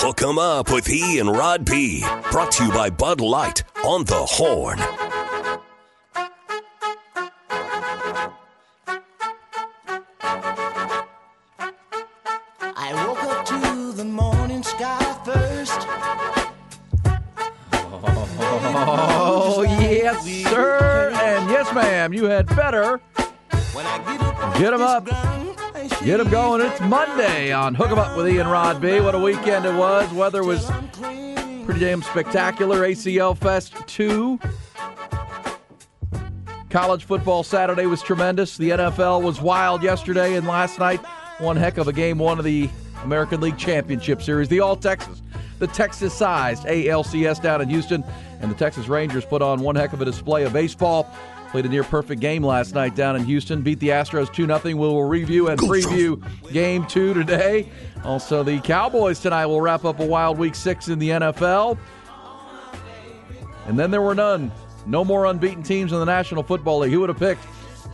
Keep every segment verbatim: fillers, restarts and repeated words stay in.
Hook 'em up with E and Rod P. Brought to you by Bud Light on the Horn. I woke up to the morning sky first. Oh, yes, sir, and yes, ma'am. You had better get them up. Get them going. It's Monday on Hook 'em Up with Ian Rod B. What a weekend it was. Weather was pretty damn spectacular. A C L Fest two. College football Saturday was tremendous. The N F L was wild yesterday, and last night, one heck of a game one of the American League Championship Series. The All-Texas, the Texas-sized A L C S down in Houston, and the Texas Rangers put on one heck of a display of baseball. Played a near-perfect game last night down in Houston. Beat the Astros two nothing. We'll review and preview Game two today. Also, the Cowboys tonight will wrap up a wild Week six in the N F L. And then there were none. No more unbeaten teams in the National Football League. Who would have picked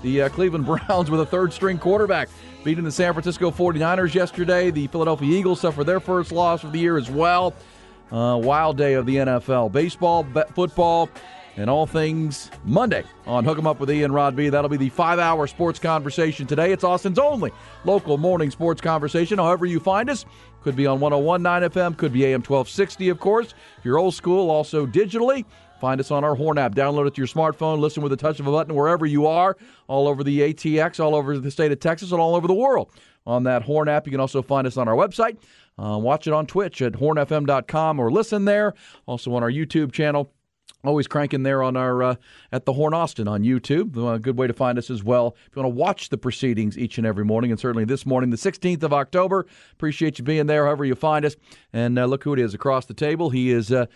the uh, Cleveland Browns with a third-string quarterback? Beating the San Francisco forty-niners yesterday. The Philadelphia Eagles suffered their first loss of the year as well. Uh, wild day of the N F L. Baseball, be- football, and all things Monday on Hook 'em Up with Ian Rod B. That'll be the five-hour sports conversation today. It's Austin's only local morning sports conversation. However you find us, could be on one oh one point nine F M, could be A M twelve sixty, of course. If you're old school, also digitally, find us on our Horn app. Download it to your smartphone. Listen with a touch of a button wherever you are, all over the A T X, all over the state of Texas, and all over the world. On that Horn app, you can also find us on our website. Uh, watch it on Twitch at horn f m dot com or listen there. Also on our YouTube channel. Always cranking there on our uh, at the Horn Austin on YouTube. A good way to find us as well. If you want to watch the proceedings each and every morning, and certainly this morning, the sixteenth of October. Appreciate you being there, however you find us. And uh, look who it is across the table. He is uh,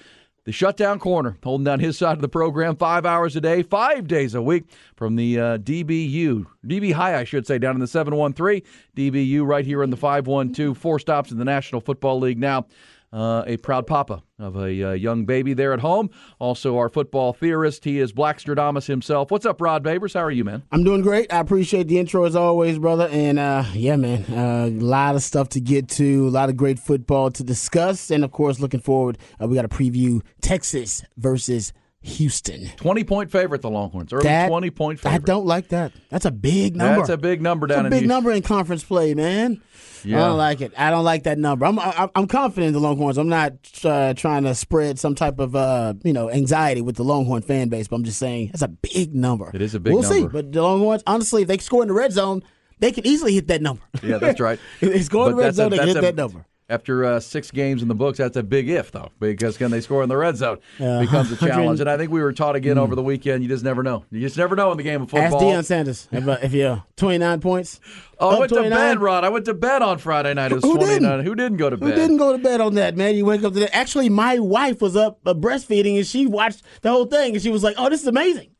the shutdown corner, holding down his side of the program five hours a day, five days a week from the uh, D B U. D B High, I should say, down in the seven one three. D B U right here in the five one two. Four stops in the National Football League now. Uh, a proud papa of a uh, young baby there at home. Also, our football theorist. He is Blackstradamus himself. What's up, Rod Babers? How are you, man? I'm doing great. I appreciate the intro as always, brother. And, uh, yeah, man, a uh, lot of stuff to get to, a lot of great football to discuss. And, of course, looking forward, uh, we got to preview Texas versus Houston. twenty-point favorite, the Longhorns. Early twenty-point favorite. I don't like that. That's a big number. That's a big number down in Houston. It's a big number in conference play, man. Yeah. I don't like it. I don't like that number. I'm I, I'm confident in the Longhorns. I'm not uh, trying to spread some type of uh, you know anxiety with the Longhorn fan base, but I'm just saying that's a big number. It is a big number. We'll see. But the Longhorns, honestly, if they score in the red zone, they can easily hit that number. Yeah, that's right. If they score in the red zone, they can hit that number. After uh, six games in the books, that's a big if, though, because can they score in the red zone? Uh, becomes a challenge. And I think we were taught again mm. over the weekend, you just never know. You just never know in the game of football. Ask Deion Sanders if you're twenty-nine points. Oh, I went twenty-nine. To bed, Rod. I went to bed on Friday night. It was Who twenty-nine. Didn't? Who didn't go to bed? Who didn't go to bed on that, man? You wake up to that. Actually, my wife was up uh, breastfeeding, and she watched the whole thing, and she was like, oh, this is amazing.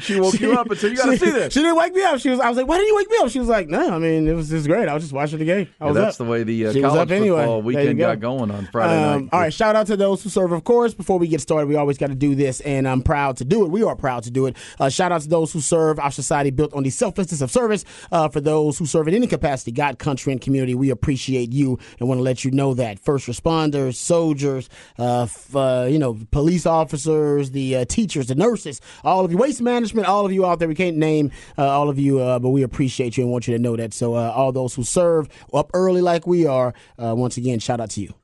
She woke she, you up and said, you got to see this. She didn't wake me up. She was. I was like, why didn't you wake me up? She was like, no, I mean, it was just great. I was just watching the game. I was yeah, that's up. The way the uh, college was up anyway. Football weekend go. got going on Friday um, night. All right, shout out to those who serve, of course. Before we get started, we always got to do this, and I'm proud to do it. We are proud to do it. Uh, shout out to those who serve. Our society built on the selflessness of service uh, for those who serve in any capacity, God, country, and community. We appreciate you and want to let you know that. First responders, soldiers, uh, f- uh, you know, police officers, the uh, teachers, the nurses, all of you, waste management, all of you out there. We can't name uh, all of you, uh, but we appreciate you and want you to know that. So uh, all those who serve up early like we are, uh, once again, shout out to you.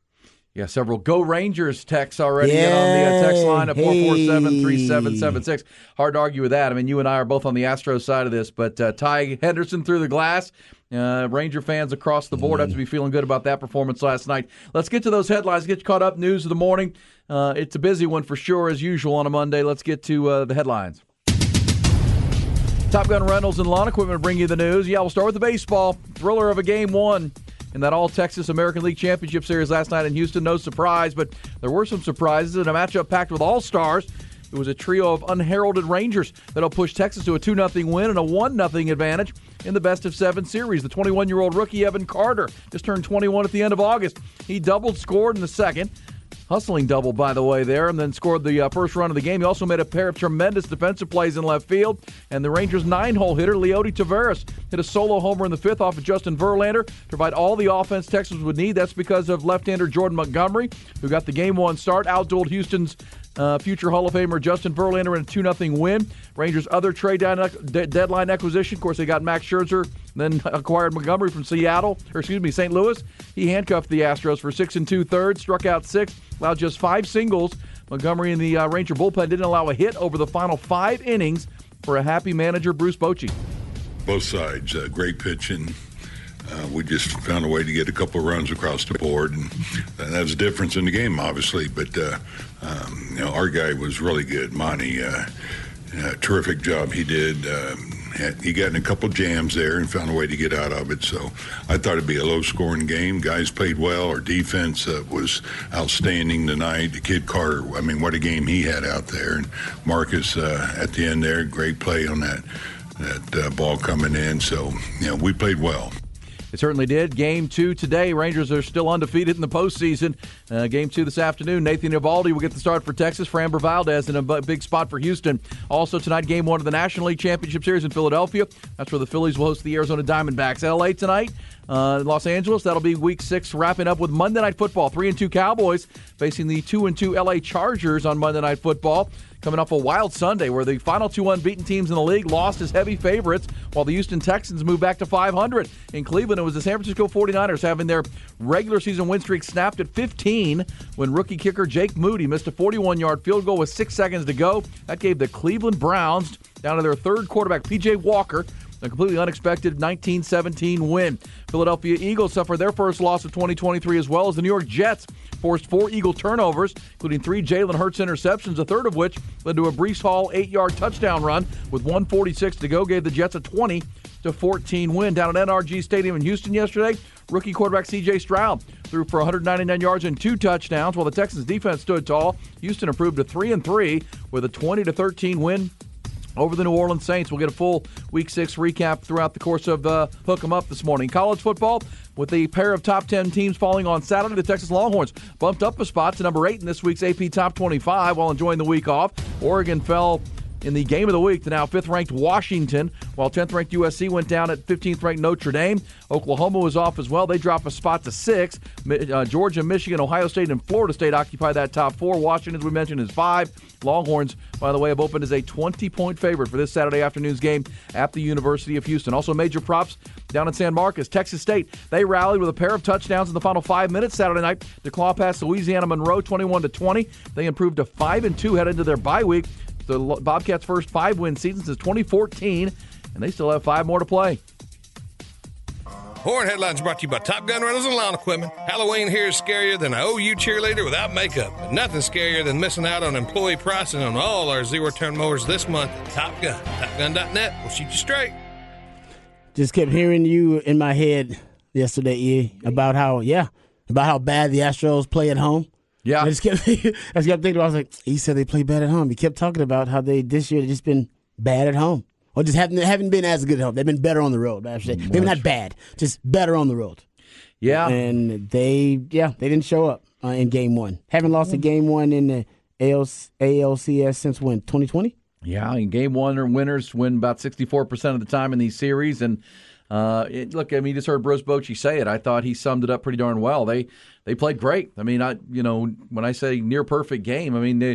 Yeah, several Go Rangers texts already Yay. in on the uh, text line at four four seven, three seven seven six. Hey. Hard to argue with that. I mean, you and I are both on the Astros side of this, but uh, Ty Henderson through the glass. Uh, Ranger fans across the board mm. have to be feeling good about that performance last night. Let's get to those headlines. Get you caught up. News of the morning. Uh, it's a busy one for sure, as usual, on a Monday. Let's get to uh, the headlines. Top Gun Rentals and Lawn Equipment bring you the news. Yeah, we'll start with the baseball. Thriller of a game one. In that All-Texas American League Championship Series last night in Houston, no surprise, but there were some surprises in a matchup packed with all-stars. It was a trio of unheralded Rangers that'll push Texas to a two nothing win and a one nothing advantage in the best-of-seven series. The twenty-one-year-old rookie Evan Carter just turned twenty-one at the end of August. He doubled, scored in the second. Hustling double, by the way, there, and then scored the uh, first run of the game. He also made a pair of tremendous defensive plays in left field. And the Rangers' nine-hole hitter, Leody Taveras, hit a solo homer in the fifth off of Justin Verlander to provide all the offense Texas would need. That's because of left-hander Jordan Montgomery, who got the game one start, outdueled Houston's Uh, future Hall of Famer Justin Verlander in a two nothing win. Rangers' other trade de- deadline acquisition, of course, they got Max Scherzer, then acquired Montgomery from Seattle, or excuse me, Saint Louis. He handcuffed the Astros for six and two-thirds, struck out six, allowed just five singles. Montgomery and the uh, Ranger bullpen didn't allow a hit over the final five innings for a happy manager, Bruce Bochy. Both sides, uh, great pitching. Uh, we just found a way to get a couple of runs across the board, and that was the difference in the game, obviously. But uh, um, you know, our guy was really good, Monty. Uh, uh, terrific job he did. Um, had, he got in a couple jams there and found a way to get out of it. So I thought it'd be a low-scoring game. Guys played well. Our defense uh, was outstanding tonight. The kid Carter, I mean, what a game he had out there. And Marcus uh, at the end there, great play on that that uh, ball coming in. So you know, we played well. It certainly did. Game two today. Rangers are still undefeated in the postseason. Uh, game two this afternoon. Nathan Eovaldi will get the start for Texas. Framber Valdez in a b- big spot for Houston. Also tonight, game one of the National League Championship Series in Philadelphia. That's where the Phillies will host the Arizona Diamondbacks. L A tonight. Uh, Los Angeles, that'll be week six, wrapping up with Monday Night Football. three and two Cowboys facing the two and two L A Chargers on Monday Night Football. Coming off a wild Sunday where the final two unbeaten teams in the league lost as heavy favorites, while the Houston Texans moved back to five hundred. In Cleveland, it was the San Francisco forty-niners having their regular season win streak snapped at fifteen when rookie kicker Jake Moody missed a forty-one-yard field goal with six seconds to go. That gave the Cleveland Browns down to their third quarterback, P J Walker, a completely unexpected nineteen seventeen win. Philadelphia Eagles suffered their first loss of twenty twenty-three, as well as the New York Jets forced four Eagle turnovers, including three Jalen Hurts interceptions, a third of which led to a Breece Hall eight-yard touchdown run with one forty-six to go, gave the Jets a twenty to fourteen win. Down at N R G Stadium in Houston yesterday, rookie quarterback C J Stroud threw for one ninety-nine yards and two touchdowns, while the Texans defense stood tall. Houston improved to three and three with a twenty to thirteen win over the New Orleans Saints. We'll get a full Week six recap throughout the course of uh, Hook 'em Up this morning. College football, with a pair of top ten teams falling on Saturday, the Texas Longhorns bumped up a spot to number eight in this week's A P Top twenty-five while enjoying the week off. Oregon fell in the game of the week to now fifth-ranked Washington, while tenth-ranked U S C went down at fifteenth-ranked Notre Dame. Oklahoma was off as well. They drop a spot to six. Uh, Georgia, Michigan, Ohio State, and Florida State occupy that top four. Washington, as we mentioned, is five. Longhorns, by the way, have opened as a twenty-point favorite for this Saturday afternoon's game at the University of Houston. Also, major props down in San Marcos. Texas State, they rallied with a pair of touchdowns in the final five minutes Saturday night to claw past Louisiana Monroe twenty-one to twenty. They improved to five and two headed into their bye week. The Bobcats' first five-win season since twenty fourteen, and they still have five more to play. Horn Headlines brought to you by Top Gun Rentals and Lawn Equipment. Halloween here is scarier than an O U cheerleader without makeup. But nothing scarier than missing out on employee pricing on all our zero-turn mowers this month at Top Gun. Top Gun dot net. We'll shoot you straight. Just kept hearing you in my head yesterday, E, about how, yeah, about how bad the Astros play at home. Yeah, I just kept, I just kept thinking. I was like, he said they play bad at home. He kept talking about how they this year they just been bad at home, or just haven't haven't been as good at home. They've been better on the road. Actually, maybe not bad, just better on the road. Yeah, and they yeah they didn't show up uh, in game one. Haven't lost a game one in the A L C S since when? twenty twenty. Yeah, in game one, winners win about sixty-four percent of the time in these series. And Uh, it, look, I mean, you just heard Bruce Bochy say it. I thought he summed it up pretty darn well. They they played great. I mean, I you know when I say near perfect game, I mean they,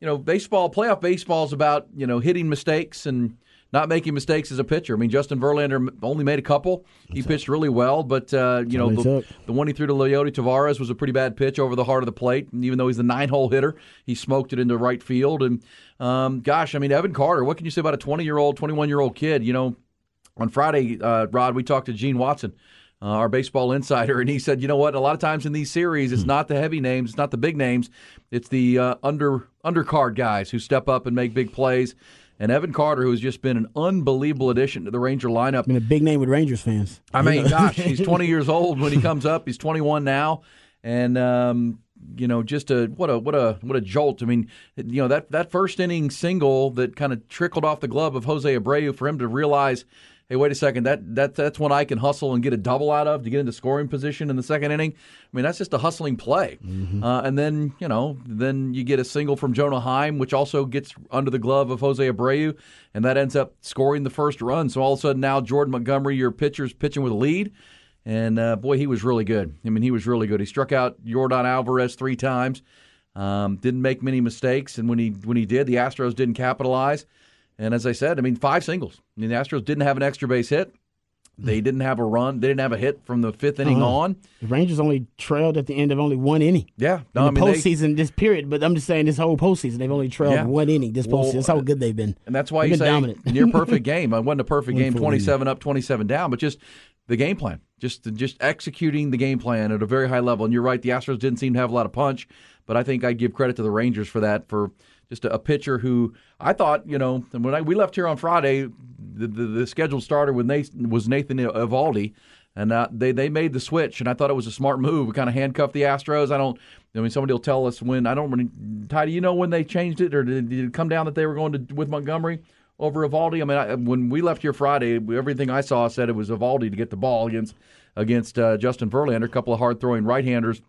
you know, baseball playoff baseball is about you know hitting mistakes and not making mistakes as a pitcher. I mean, Justin Verlander only made a couple. He That's pitched up. really well, but uh, you know the, the one he threw to Leody Taveras was a pretty bad pitch over the heart of the plate. And even though he's the nine-hole hitter, he smoked it into right field. And um, gosh, I mean, Evan Carter. What can you say about a twenty-year-old, twenty-one-year-old kid? You know. On Friday, uh, Rod, we talked to Gene Watson, uh, our baseball insider, and he said, you know what, a lot of times in these series, it's not the heavy names, it's not the big names, it's the uh, under undercard guys who step up and make big plays. And Evan Carter, who has just been an unbelievable addition to the Ranger lineup. I mean, a big name with Rangers fans. I mean, gosh, he's twenty years old when he comes up. He's twenty-one now. And, um, you know, just a what a what a what a jolt. I mean, you know, that, that first inning single that kind of trickled off the glove of Jose Abreu for him to realize – hey, wait a second, that, that that's when I can hustle and get a double out of to get into scoring position in the second inning. I mean, that's just a hustling play. Mm-hmm. Uh, and then, you know, then you get a single from Jonah Heim, which also gets under the glove of Jose Abreu, and that ends up scoring the first run. So all of a sudden now Jordan Montgomery, your pitcher's pitching with a lead. And, uh, boy, he was really good. I mean, he was really good. He struck out Yordan Alvarez three times, um, didn't make many mistakes. And when he when he did, the Astros didn't capitalize. And as I said, I mean, five singles. I mean, the Astros didn't have an extra base hit. They didn't have a run. They didn't have a hit from the fifth inning uh-huh. on. The Rangers only trailed at the end of only one inning. Yeah. No, in the I mean, postseason, they, this period, but I'm just saying this whole postseason, they've only trailed yeah. one inning this well, postseason. That's how good they've been. And that's why they've you say dominant. Near perfect game. It wasn't a perfect game, twenty-seven up, twenty-seven down, but just the game plan. Just just executing the game plan at a very high level. And you're right, the Astros didn't seem to have a lot of punch, but I think I'd give credit to the Rangers for that, for just a pitcher who I thought, you know, when I, we left here on Friday, the, the, the scheduled starter with Nathan, was Nathan Eovaldi, and uh, they, they made the switch, and I thought it was a smart move. We kind of handcuffed the Astros. I don't, I mean, somebody will tell us when. I don't really, Ty, do you know when they changed it, or did, did it come down that they were going to with Montgomery over Eovaldi? I mean, I, when we left here Friday, everything I saw said it was Eovaldi to get the ball against against uh, Justin Verlander, a couple of hard-throwing right-handers.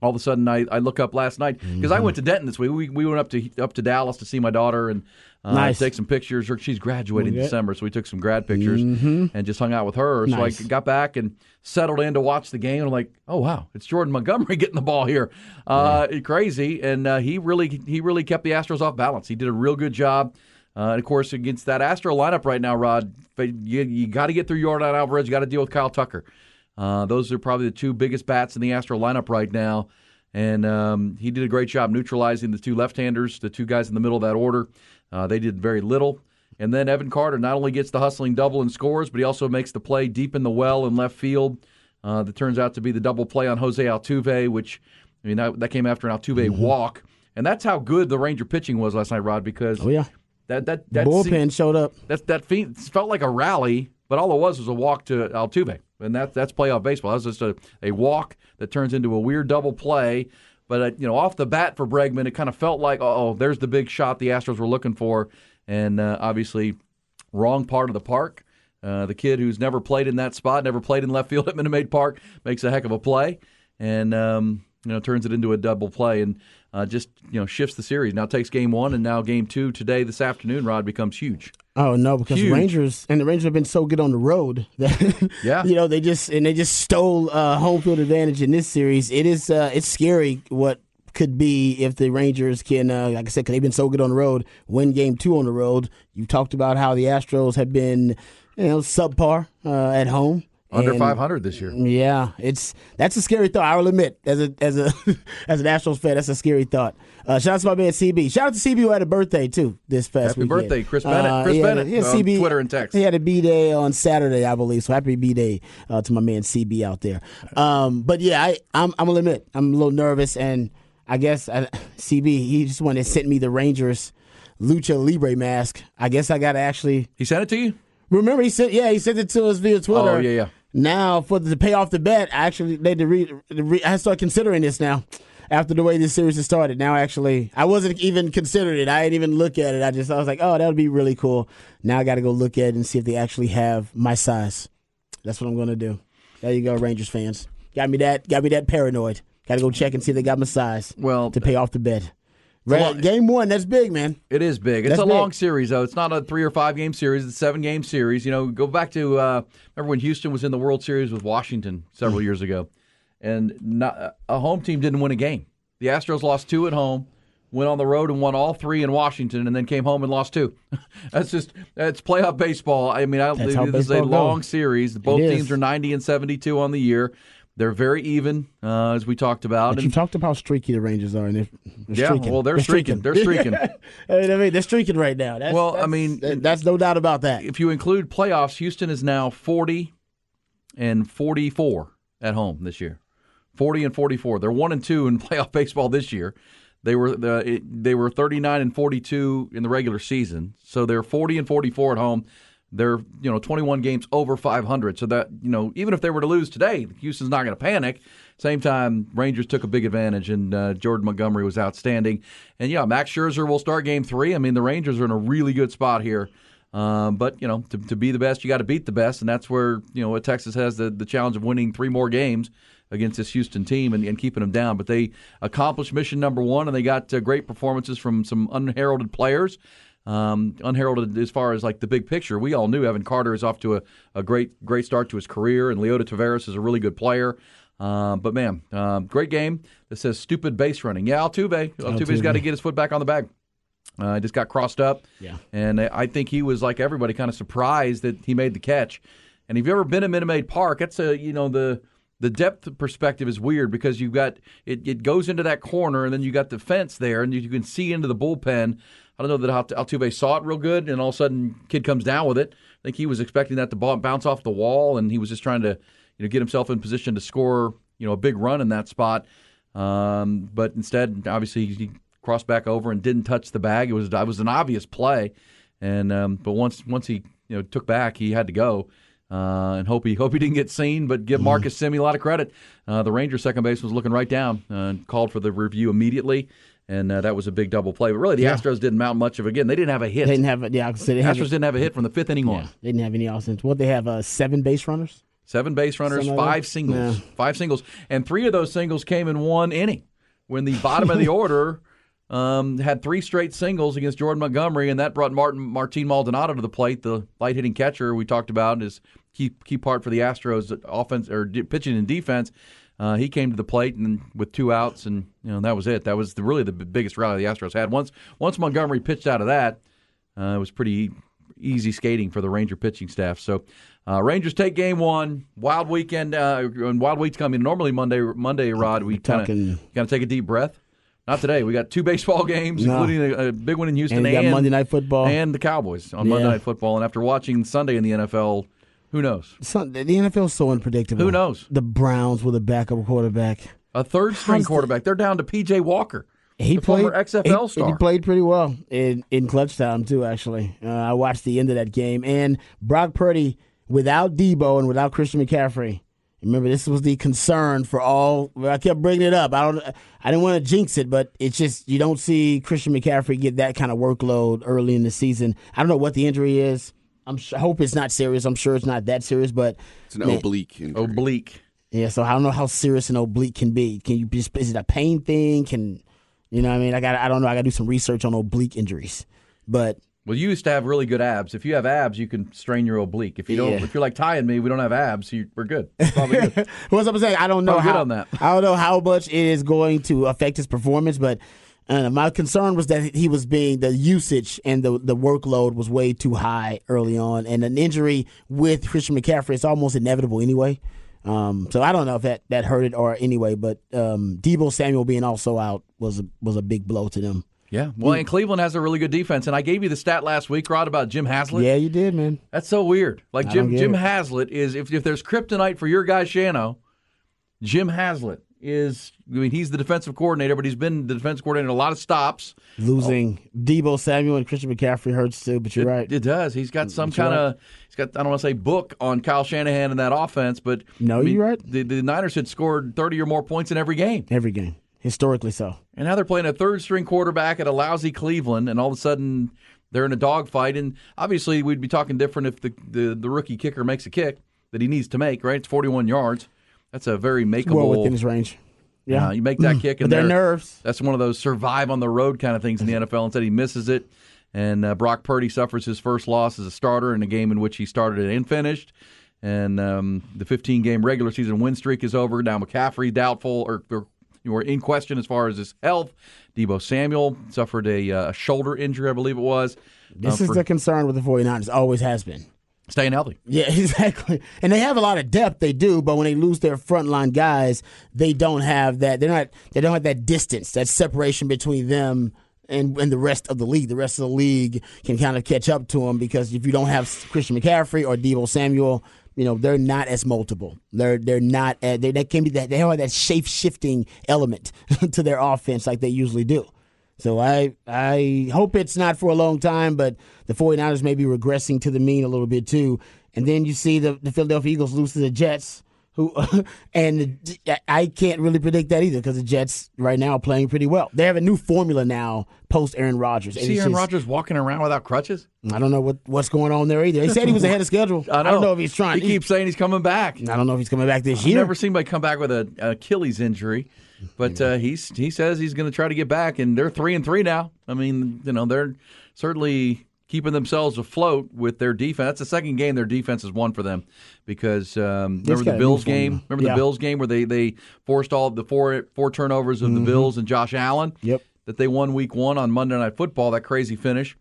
All of a sudden, I, I look up last night because mm-hmm. I went to Denton this week. We we went up to up to Dallas to see my daughter and uh, nice. take some pictures. She's graduating in December, so we took some grad pictures mm-hmm. and just hung out with her. Nice. So I got back and settled in to watch the game. And I'm like, oh wow, it's Jordan Montgomery getting the ball here, uh, yeah. crazy. And uh, he really he really kept the Astros off balance. He did a real good job. Uh, and, of course, against that Astro lineup right now, Rod, you you got to get through Yordan Alvarez. You got to deal with Kyle Tucker. Uh, those are probably the two biggest bats in the Astro lineup right now. And um, he did a great job neutralizing the two left-handers, the two guys in the middle of that order. Uh, they did very little. And then Evan Carter not only gets the hustling double and scores, but he also makes the play deep in the well in left field. Uh, that turns out to be the double play on Jose Altuve, which, I mean, that, that came after an Altuve mm-hmm. walk. And that's how good the Ranger pitching was last night, Rod, because oh, yeah. that, that, that bullpen seemed, showed up. That, that felt like a rally, but all it was was a walk to Altuve. And that, that's playoff baseball. That was just a, a walk that turns into a weird double play. But, uh, you know, off the bat for Bregman, it kind of felt like, oh, there's the big shot the Astros were looking for. And uh, obviously, wrong part of the park. Uh, the kid who's never played in that spot, never played in left field at Minute Maid Park, makes a heck of a play. And, um, you know, turns it into a double play and uh, just, you know, shifts the series. Now takes game one, and now game two today, this afternoon, Rod, becomes huge. Oh no! Because Huge. Rangers and the Rangers have been so good on the road that yeah. you know they just and they just stole uh, home field advantage in this series. It is uh, it's scary what could be if the Rangers can, uh, like I said, because they've been so good on the road. Win game two on the road. You talked about how the Astros have been, you know, subpar uh, at home. Under five hundred this year. Yeah, it's that's a scary thought. I will admit, as a as a as an Astros fan, that's a scary thought. Uh, shout out to my man C B. Shout out to C B who had a birthday too this past happy weekend. Happy birthday, Chris Bennett. Uh, Chris Bennett. Yeah, on C B, Twitter and text. He had a B day on Saturday, I believe. So happy B day uh, to my man C B out there. Um, but yeah, I, I'm I'm gonna admit I'm a little nervous, and I guess I, C B he just wanted to send me the Rangers Lucha Libre mask. I guess I gotta actually. He sent it to you. Remember he sent yeah he sent it to us via Twitter. Oh yeah yeah. Now, for the, to pay off the bet, I actually they to re, to re, I start considering this now after the way this series has started. Now, actually, I wasn't even considering it. I didn't even look at it. I just I was like, oh, that would be really cool. Now I got to go look at it and see if they actually have my size. That's what I'm going to do. There you go, Rangers fans. Got me that got me that paranoid. Got to go check and see if they got my size well, to pay off the bet. Right, game one, that's big, man. It is big. It's that's a big. long series, though. It's not a three- or five-game series. It's a seven-game series. You know, go back to uh, remember when Houston was in the World Series with Washington several years ago, and not, a home team didn't win a game. The Astros lost two at home, went on the road and won all three in Washington, and then came home and lost two. that's just that's playoff baseball. I mean, I, this is a long goes. series. Both teams are ninety and seventy-two on the year. They're very even, uh, as we talked about. But and you talked about how streaky the Rangers are. And they're, they're yeah, streaking. well, they're, they're streaking. streaking. They're streaking. I mean, they're streaking right now. That's, well, that's, I mean, that's no doubt about that. If you include playoffs, Houston is now forty and forty-four at home this year. forty and forty-four. They're one and two in playoff baseball this year. They were the, it, they were thirty-nine and forty-two in the regular season. So they're forty and forty-four at home. They're, you know, twenty-one games over five hundred. So that, you know, even if they were to lose today, Houston's not going to panic. Same time, Rangers took a big advantage, and uh, Jordan Montgomery was outstanding. And, yeah, Max Scherzer will start game three. I mean, the Rangers are in a really good spot here. Um, but, you know, to, to be the best, you got to beat the best. And that's where, you know, what Texas has the, the challenge of winning three more games against this Houston team and, and keeping them down. But they accomplished mission number one, and they got uh, great performances from some unheralded players. Um, unheralded as far as like the big picture. We all knew Evan Carter is off to a, a great great start to his career, and Leody Taveras is a really good player. Uh, but, man, uh, great game that says stupid base running. Yeah, Altuve. Altuve's Altuve. got to get his foot back on the bag. Uh, just got crossed up. Yeah. And I think he was, like everybody, kind of surprised that he made the catch. And if you've ever been in Minute Maid Park, that's a, you know, the the depth perspective is weird because you've got, it, it goes into that corner, and then you got the fence there, and you, you can see into the bullpen. I don't know that Altuve saw it real good, and all of a sudden, kid comes down with it. I think he was expecting that to bounce off the wall, and he was just trying to, you know, get himself in position to score, you know, a big run in that spot. Um, but instead, obviously, he crossed back over and didn't touch the bag. It was it was an obvious play, and um, but once once he you know took back, he had to go. Uh, and hope he hope he didn't get seen, but give Marcus Semien a lot of credit. Uh, the Rangers' second baseman was looking right down uh, and called for the review immediately, and uh, that was a big double play. But really, the yeah. Astros didn't mount much of a Again, they didn't have a hit. They didn't have a, yeah, I say they the Astros had, didn't have a hit from the fifth inning yeah, on. They didn't have any offense. What, they have uh, seven base runners? Seven base runners, Somebody? five singles. Yeah. Five singles. And three of those singles came in one inning when the bottom of the order – Um, had three straight singles against Jordan Montgomery, and that brought Martin Martin Maldonado to the plate, the light-hitting catcher we talked about, is key key part for the Astros offense or d- pitching and defense. Uh, he came to the plate and with two outs, and you know that was it. That was the, really the biggest rally the Astros had. Once once Montgomery pitched out of that, uh, it was pretty easy skating for the Ranger pitching staff. So uh, Rangers take game one. Wild weekend uh, and wild week's coming. Normally Monday Monday Rod, we kind of got to take a deep breath. Not today. We got two baseball games, no. including a, a big one in Houston, and, and Monday Night Football, and the Cowboys on yeah. Monday Night Football. And after watching Sunday in the N F L, who knows? Sunday, the N F L is so unpredictable. Who knows? The Browns with a backup quarterback, a third-string quarterback. The... They're down to P J Walker. He the played former X F L he, star. He played pretty well in in clutch time too. Actually, uh, I watched the end of that game, and Brock Purdy without Debo and without Christian McCaffrey. Remember, this was the concern for all. I kept bringing it up. I don't. I didn't want to jinx it, but it's just you don't see Christian McCaffrey get that kind of workload early in the season. I don't know what the injury is. I'm sure, I hope it's not serious. I'm sure it's not that serious, but it's an man, oblique injury. Oblique. Yeah, so I don't know how serious an oblique can be. Can you just? Is it a pain thing? Can you know what I mean? I got. I don't know. I got to do some research on oblique injuries, but. Well, you used to have really good abs. If you have abs, you can strain your oblique. If you don't, yeah. if you're like Ty and me, we don't have abs. You, we're good. Probably good. What's up? I'm saying I don't know Probably how. Good on that. I don't know how much it is going to affect his performance, but uh, my concern was that he was being the usage and the the workload was way too high early on, and an injury with Christian McCaffrey is almost inevitable anyway. Um, so I don't know if that that hurt it or anyway, but um, Deebo Samuel being also out was a, was a big blow to them. Yeah, well, and Cleveland has a really good defense, and I gave you the stat last week, Rod, about Jim Haslett. Yeah, you did, man. That's so weird. Like Jim Jim it. Haslett is if if there's kryptonite for your guy Shano, Jim Haslett is. I mean, he's the defensive coordinator, but he's been the defensive coordinator in a lot of stops. Losing oh. Deebo Samuel and Christian McCaffrey hurts too, but you're it, right. It does. He's got some kind of. Right. He's got. I don't want to say book on Kyle Shanahan and that offense, but no, I mean, you're right. The, the Niners had scored thirty or more points in every game. Every game. Historically so. And now they're playing a third-string quarterback at a lousy Cleveland, and all of a sudden they're in a dogfight. And obviously we'd be talking different if the, the, the rookie kicker makes a kick that he needs to make, right? It's forty-one yards. That's a very makeable. Well within his range. Yeah. Uh, you make that kick. And but their nerves. That's one of those survive-on-the-road kind of things in the N F L. Instead, he misses it. And uh, Brock Purdy suffers his first loss as a starter in a game in which he started and finished. And um, the fifteen-game regular season win streak is over. Now McCaffrey doubtful or, or You were in question as far as his health. Deebo Samuel suffered a uh, shoulder injury, I believe it was. This uh, is for... the concern with the 49ers. Always has been. Staying healthy. Yeah, exactly. And they have a lot of depth, they do, but when they lose their frontline guys, they don't have that. They're not. They don't have that distance, that separation between them and, and the rest of the league. The rest of the league can kind of catch up to them because if you don't have Christian McCaffrey or Deebo Samuel, you know they're not as multiple. They're they're not. Uh, they they can be that. They don't have that shape shifting element to their offense like they usually do. So I I hope it's not for a long time. But the 49ers may be regressing to the mean a little bit too. And then you see the, the Philadelphia Eagles lose to the Jets. who and I can't really predict that either because the Jets right now are playing pretty well. They have a new formula now post Aaron Rodgers. See Aaron Rodgers walking around without crutches? I don't know what, what's going on there either. He said he was ahead of schedule. I, I don't know if he's trying. He keeps saying he's coming back. I don't know if he's coming back this I've year. I've never seen anybody come back with an Achilles injury. But uh, he's he says he's going to try to get back, and they're three and three now. I mean, you know, they're certainly keeping themselves afloat with their defense. That's the second game their defense has won for them because um, remember the Bills game? Game? Remember yeah. the Bills game where they, they forced all the four four turnovers of mm-hmm. the Bills and Josh Allen? Yep. That they won week one on Monday Night Football, that crazy finish.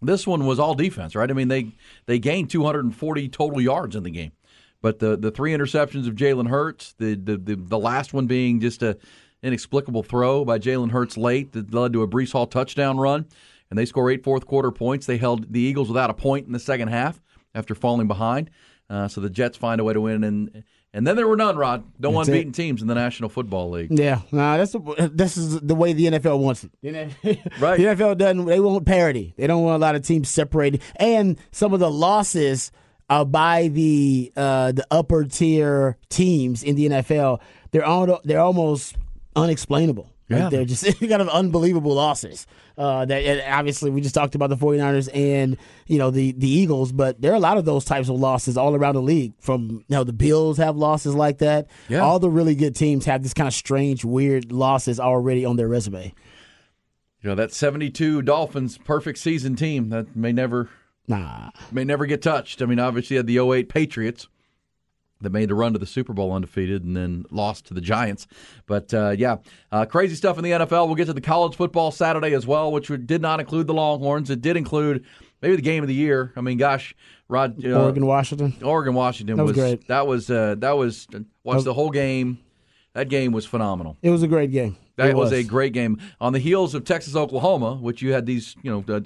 This one was all defense, right? I mean, they, they gained two hundred forty total yards in the game. But the, the three interceptions of Jalen Hurts, the, the the the last one being just a inexplicable throw by Jalen Hurts late that led to a Breece Hall touchdown run, and they score eight fourth quarter points. They held the Eagles without a point in the second half after falling behind. Uh, so the Jets find a way to win, and and then there were none, Rod. No that's unbeaten it. Teams in the National Football League. Yeah, nah, that's the, this is the way the N F L wants it. Right? The N F L doesn't. They want parity. They don't want a lot of teams separated, and some of the losses. Uh, by the uh, the upper tier teams in the N F L, they're all, they're almost unexplainable. Yeah. Like they're just kind of unbelievable losses. Uh, that and obviously we just talked about the 49ers and you know the, the Eagles, but there are a lot of those types of losses all around the league. From you know the Bills have losses like that. Yeah. All the really good teams have this kind of strange, weird losses already on their resume. You know that seventy-two Dolphins perfect season team that may never. Nah. May never get touched. I mean, obviously you had the oh eight Patriots that made the run to the Super Bowl undefeated and then lost to the Giants. But, uh, yeah, uh, crazy stuff in the N F L. We'll get to the college football Saturday as well, which did not include the Longhorns. It did include maybe the game of the year. I mean, gosh, Rod. Uh, Oregon, Washington. Oregon, Washington. That was, was great. That was, uh, that was, watched the whole game. That game was phenomenal. It was a great game. That was. was a great game. On the heels of Texas, Oklahoma, which you had these, you know, uh,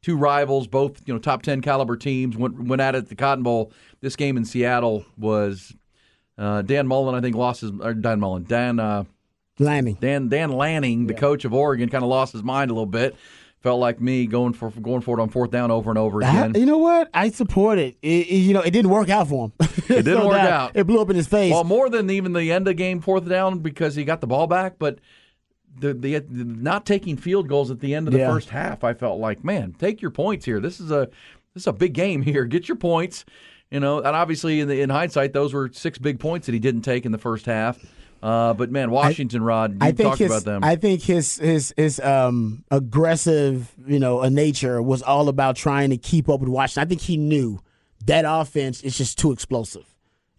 two rivals, both, you know, top ten caliber teams, went went at it at the Cotton Bowl. This game in Seattle was uh, Dan Mullen, I think, lost his – or Dan Mullen. Dan uh, Lanning. Dan, Dan Lanning, the yeah. coach of Oregon, kind of lost his mind a little bit. Felt like me going for going for it on fourth down over and over again. I, you know what? I support it. it. You know, it didn't work out for him. It didn't so work that, out. It blew up in his face. Well, more than even the end of game fourth down because he got the ball back, but the the, the not taking field goals at the end of the yeah. first half, I felt like, man, take your points here. This is a this is a big game here. Get your points. You know, and obviously in, the, in hindsight, those were six big points that he didn't take in the first half. Uh, but man, Washington, I, Rod, you I think talked his, about them. I think his his his um aggressive, you know, a nature was all about trying to keep up with Washington. I think he knew that offense is just too explosive.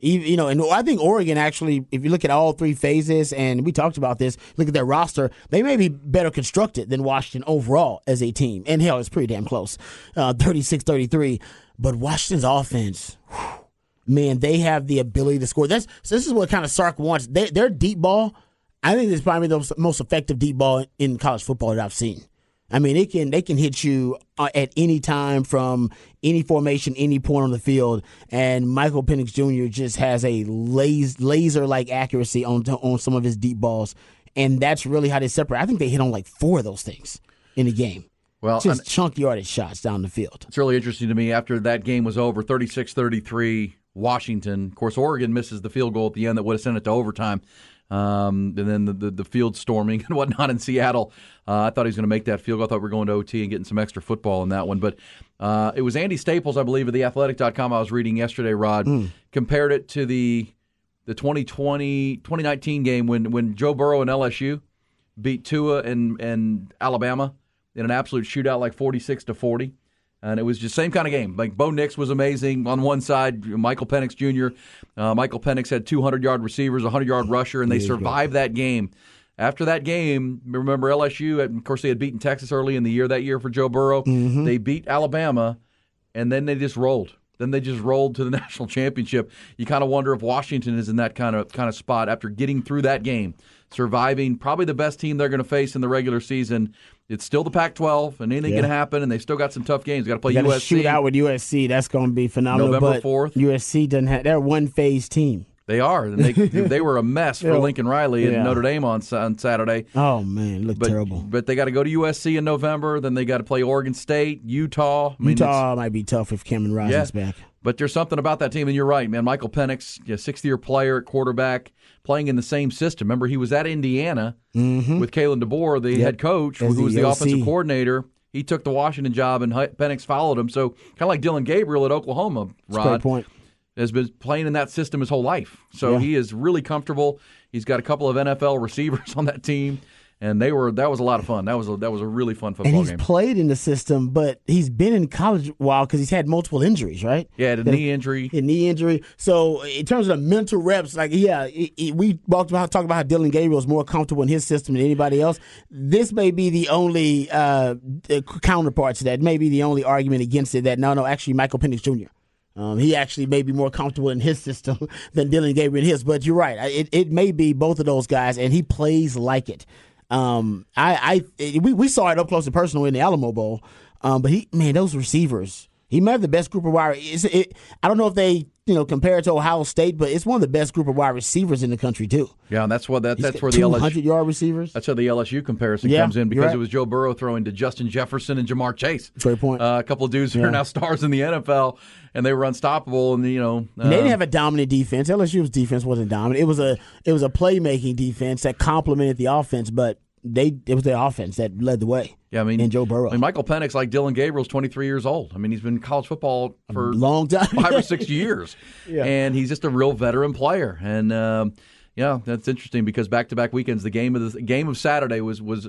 Even, you know, and I think Oregon actually, if you look at all three phases, and we talked about this, look at their roster, they may be better constructed than Washington overall as a team. And hell, it's pretty damn close, uh, thirty-six thirty-three. But Washington's offense. Whew, man, they have the ability to score. That's so this is what kind of Sark wants. They, their deep ball, I think it's probably the most effective deep ball in college football that I've seen. I mean, it can they can hit you at any time from any formation, any point on the field. And Michael Penix Junior just has a laser like accuracy on on some of his deep balls, and that's really how they separate. I think they hit on like four of those things in the game. Well, just chunky yardage shots down the field. It's really interesting to me. After that game was over, thirty-six thirty-three. Washington. Of course, Oregon misses the field goal at the end that would have sent it to overtime. Um, and then the, the, the field storming and whatnot in Seattle. Uh, I thought he was going to make that field goal. I thought we were going to O T and getting some extra football in that one. But uh, it was Andy Staples, I believe, of the athletic dot com I was reading yesterday, Rod, mm. compared it to the the twenty twenty, twenty nineteen game when, when Joe Burrow and L S U beat Tua and, and Alabama in an absolute shootout like forty-six to forty. And it was just the same kind of game. Like, Bo Nix was amazing on one side, Michael Penix Junior Uh, Michael Penix had two hundred-yard receivers, one hundred-yard rusher, and they survived that game. After that game, remember L S U, of course, they had beaten Texas early in the year that year for Joe Burrow. Mm-hmm. They beat Alabama, and then they just rolled. Then they just rolled to the national championship. You kind of wonder if Washington is in that kind of kind of spot after getting through that game, surviving probably the best team they're going to face in the regular season. It's still the Pac twelve, and anything yeah. can happen, and they've still got some tough games. Got to play U S C. Shoot out with U S C. That's going to be phenomenal. November fourth. U S C doesn't have. They're a one-phase team. They are. And they they were a mess for Lincoln Riley and yeah. Notre Dame on, on Saturday. Oh, man, it looked but, terrible. But they got to go to U S C in November. Then they got to play Oregon State, Utah. I mean, Utah might be tough if Cameron Rising's yeah. back. But there's something about that team, and you're right, man. Michael Penix, yeah, sixth-year player at quarterback, playing in the same system. Remember, he was at Indiana mm-hmm. with Kalen DeBoer, the yep. head coach, as who the was the O C. Offensive coordinator. He took the Washington job, and Penix followed him. So kind of like Dillon Gabriel at Oklahoma, Rod. That's a great point. Has been playing in that system his whole life. So yeah. he is really comfortable. He's got a couple of N F L receivers on that team, and they were that was a lot of fun. That was a, that was a really fun football game. And he's game. played in the system, but he's been in college a while because he's had multiple injuries, right? Yeah, the, the knee injury. The knee injury. So in terms of the mental reps, like, yeah, it, it, we talked about, talked about how Dillon Gabriel is more comfortable in his system than anybody else. This may be the only uh, counterpart to that. Maybe the only argument against it that, no, no, actually Michael Penix Junior Um, he actually may be more comfortable in his system than Dillon Gabriel in his. But you're right. It it may be both of those guys, and he plays like it. Um, I, I we, we saw it up close and personal in the Alamo Bowl. Um, but, he man, those receivers, he might have the best group of wide receivers. It, I don't know if they you know compare it to Ohio State, but it's one of the best group of wide receivers in the country, too. Yeah, and that's, what, that, that's where the L S U. two hundred-yard receivers. That's how the L S U comparison yeah, comes in because right. it was Joe Burrow throwing to Justin Jefferson and Jamar Chase. Great point. Uh, a couple of dudes who yeah. are now stars in the N F L. And they were unstoppable, and you know uh, they didn't have a dominant defense. L S U's defense wasn't dominant. It was a it was a playmaking defense that complemented the offense, but they it was their offense that led the way. Yeah, I mean, and Joe Burrow. I mean, Michael Penix, like Dillon Gabriel, is twenty-three years old. I mean, he's been in college football for a long time, five or six years, yeah. and he's just a real veteran player. And um, yeah, that's interesting because back-to-back weekends, the game of the game of Saturday was was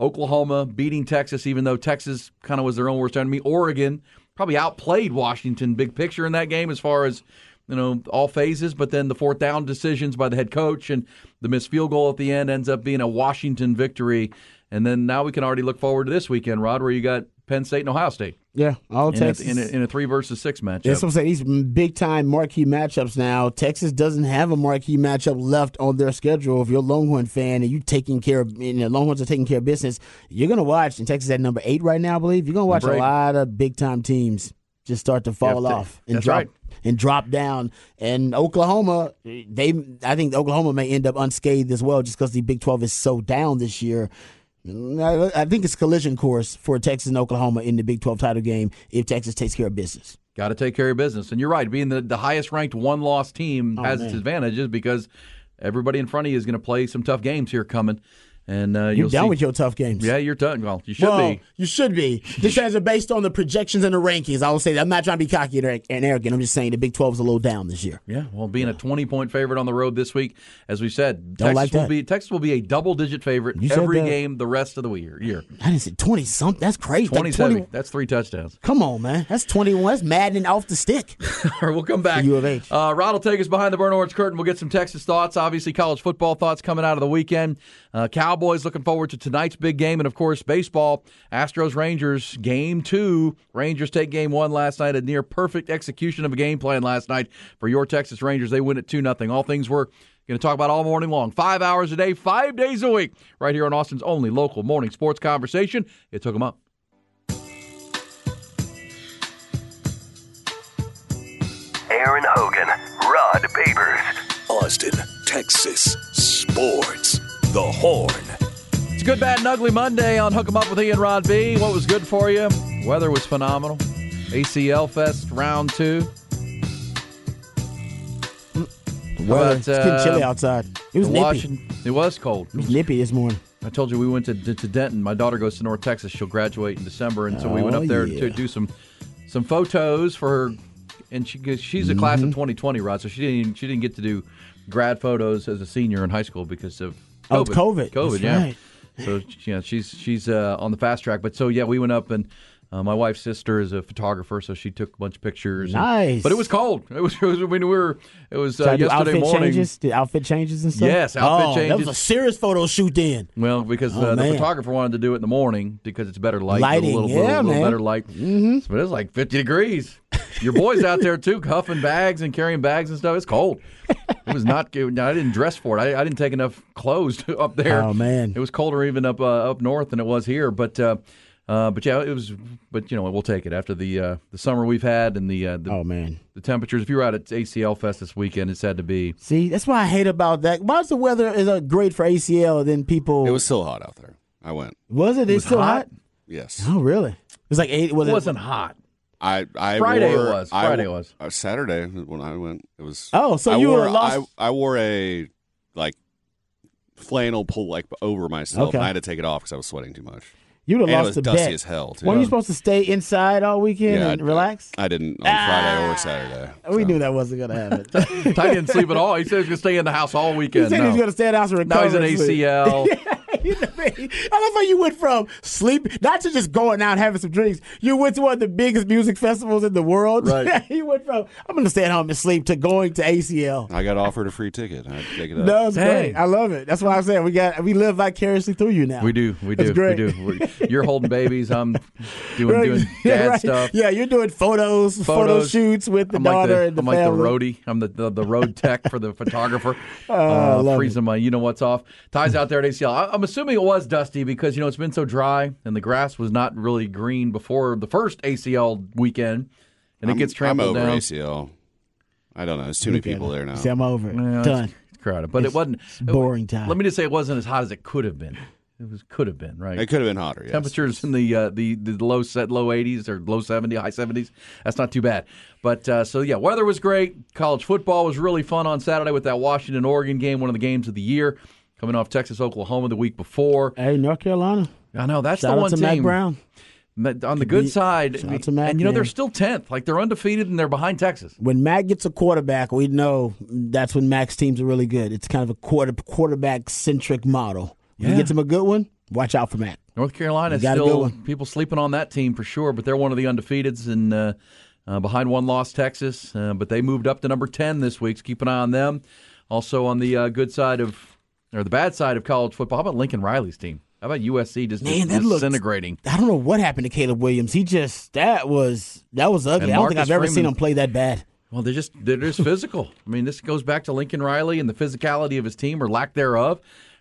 Oklahoma beating Texas, even though Texas kind of was their own worst enemy. Oregon probably outplayed Washington big picture in that game as far as, you know, all phases, but then the fourth down decisions by the head coach and the missed field goal at the end ends up being a Washington victory. And then now we can already look forward to this weekend, Rod, where you got Penn State and Ohio State. Yeah, all in Texas. A, in, a, in a three versus six matchup. That's what I'm saying. These big-time marquee matchups now. Texas doesn't have a marquee matchup left on their schedule. If you're a Longhorn fan and you taking care of, you know, Longhorns are taking care of business, you're going to watch, and Texas at number eight right now, I believe, you're going to watch a lot of big-time teams just start to fall to, off and drop right. and drop down. And Oklahoma, they, I think Oklahoma may end up unscathed as well just because the Big twelve is so down this year. I think it's collision course for Texas and Oklahoma in the Big twelve title game if Texas takes care of business. Got to take care of business. And you're right, being the, the highest-ranked one-loss team oh, has man. its advantages because everybody in front of you is going to play some tough games here coming. And, uh, you're done see, with your tough games. Yeah, you're done. Well, you should well, be. You should be. This has based on the projections and the rankings. I will say that. I'm not trying to be cocky and arrogant. I'm just saying the Big twelve is a little down this year. Yeah, well, being yeah. a twenty-point favorite on the road this week, as we said, Texas, like will, be, Texas will be a double-digit favorite you every game the rest of the year. year. I didn't say twenty-something. That's crazy. twenty-seven. That's three touchdowns. Come on, man. That's twenty-one. That's maddening off the stick. All right, we'll come back. U of H. Uh, Rod will take us behind the burnt orange curtain. We'll get some Texas thoughts. Obviously, college football thoughts coming out of the weekend. Uh, Cal. Cowboys looking forward to tonight's big game. And, of course, baseball, Astros-Rangers, game two. Rangers take game one last night, a near-perfect execution of a game plan last night for your Texas Rangers. They win it two nothing. All things we're going to talk about all morning long. Five hours a day, five days a week, right here on Austin's only local morning sports conversation. It took them up. Aaron Hogan, Rod Babers, Austin, Texas sports. The Horn. It's Good, Bad, and Ugly Monday on Hook 'em Up with E and Rod B. What was good for you? Weather was phenomenal. A C L Fest round two. The weather. But, it's uh, getting chilly outside. It was nippy. Washington, it was cold. It was nippy this morning. I told you we went to, to, to Denton. My daughter goes to North Texas. She'll graduate in December, and so oh, we went up there yeah. to do some some photos for her. And she she's a mm-hmm. class of twenty twenty, Rod. So she didn't she didn't get to do grad photos as a senior in high school because of. COVID. Oh, it's COVID. COVID, That's yeah. Right. So, yeah, she's she's uh, on the fast track. But so, yeah, we went up, and uh, my wife's sister is a photographer, so she took a bunch of pictures. Nice. And, but it was cold. It was, it was when we were, it was uh, yesterday morning. Changes? Did outfit changes and stuff? Yes, outfit oh, changes. That was a serious photo shoot then. Well, because oh, uh, the photographer wanted to do it in the morning because it's better light. Lighting, a little, yeah, little, little better light. Mm-hmm. So it was like fifty degrees. Your boy's out there, too, huffing bags and carrying bags and stuff. It's cold. It was not good. I didn't dress for it. I, I didn't take enough clothes to, up there. Oh, man. It was colder even up uh, up north than it was here. But uh, Uh, but yeah, it was. But you know, we'll take it after the uh, the summer we've had and the, uh, the oh man, the temperatures. If you were out at A C L Fest this weekend, it's had to be. See, that's what I hate about that. Why is the weather is uh, great for A C L? Then people. It was still hot out there. I went. Was it? It's it was still hot? hot. Yes. Oh really? It was like eight. Was it, it wasn't hot. I I Friday wore, it was. Friday I, was. Uh, Saturday when I went, it was. Oh, so I you wore, were lost. I, I wore a like flannel pull like over myself. Okay. And I had to take it off because I was sweating too much. You'd have and lost the bet. It was dusty bet. as hell, too. Weren't you supposed to stay inside all weekend yeah, and I, relax? I didn't on ah, Friday or Saturday. We so. knew that wasn't going to happen. Ty didn't sleep at all. He said he was going to stay in the house all weekend. He said no. he was going to stay in the house and recover. Now he's an A C L. You know what I mean? I love how you went from sleep, not to just going out and having some drinks. You went to one of the biggest music festivals in the world. Right. You went from, I'm going to stay at home and sleep, to going to A C L. I got offered a free ticket. I had to take it up. No, it's Dang. great. I love it. That's why I'm saying we got we live vicariously through you now. We do. We That's do. Great. We do. We're, you're holding babies. I'm doing, doing dad right. stuff. Yeah, you're doing photos, photos, photo shoots with the I'm daughter like the, and the I'm family. I'm like the roadie. I'm the, the, the road tech for the photographer. Uh, uh, I love freezing it. my you know what's off. Ty's out there at A C L. I, I'm assuming it was dusty because, you know, it's been so dry and the grass was not really green before the first A C L weekend, and I'm, it gets trampled down. I'm over down. A C L. I don't know. There's too many people there now. See, I'm over it. Yeah, Done. It's, it's crowded. But it's, it wasn't. It's boring time. Let me just say it wasn't as hot as it could have been. It was could have been, right? It could have been hotter, yes. Temperatures in the uh, the, the low set, low eighties or low seventies, high seventies. That's not too bad. But, uh, so, yeah, weather was great. College football was really fun on Saturday with that Washington-Oregon game, one of the games of the year. Coming off Texas, Oklahoma the week before. Hey, North Carolina. I know. That's shout the one team. Shout out to Mac Brown. On the good be, side. Shout out to Mac, and, you know, man. They're still tenth. Like, they're undefeated and they're behind Texas. When Mac gets a quarterback, we know that's when Mac's teams are really good. It's kind of a quarter quarterback-centric model. When yeah. he gets him a good one, watch out for Mac. North Carolina is still people sleeping on that team for sure, but they're one of the undefeateds and uh, uh, behind one loss Texas. Uh, but they moved up to number ten this week, so keep an eye on them. Also on the uh, good side of – or the bad side of college football. How about Lincoln Riley's team? How about U S C just Man, that disintegrating? Looked, I don't know what happened to Caleb Williams. He just that was that was ugly. I don't think I've ever Freeman, seen him play that bad. Well, they're just they're just physical. I mean, this goes back to Lincoln Riley and the physicality of his team or lack thereof.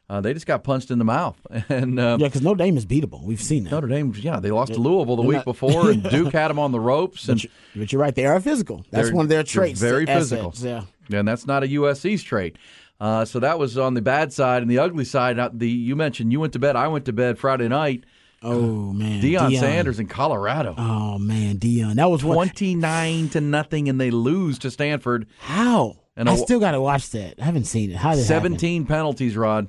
Uh, they just got punched in the mouth, and uh, yeah, because Notre Dame is beatable. We've seen that. Notre Dame, yeah, they lost to Louisville the week not, before, and Duke had them on the ropes. And but, you, but you're right, they are physical. That's one of their traits. Very physical, yeah. And that's not a U S C's trait. Uh, so that was on the bad side. And the ugly side, the you mentioned you went to bed. I went to bed Friday night. Oh, man. Deion, Deion. Sanders in Colorado. Oh, man, Deion. That was twenty-nine to nothing, and they lose to Stanford. How? And I a, still got to watch that. I haven't seen it. How did it seventeen happen? Penalties, Rod.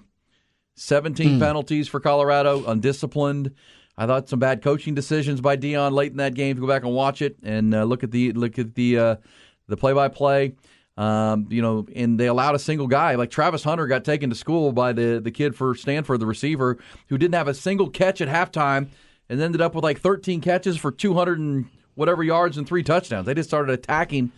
seventeen mm. penalties for Colorado, undisciplined. I thought some bad coaching decisions by Deion late in that game. If you go back and watch it and uh, look at the look at the uh, the play-by-play. Um, you know, and they allowed a single guy. Like Travis Hunter got taken to school by the, the kid for Stanford, the receiver, who didn't have a single catch at halftime and ended up with like thirteen catches for two hundred and whatever yards and three touchdowns. They just started attacking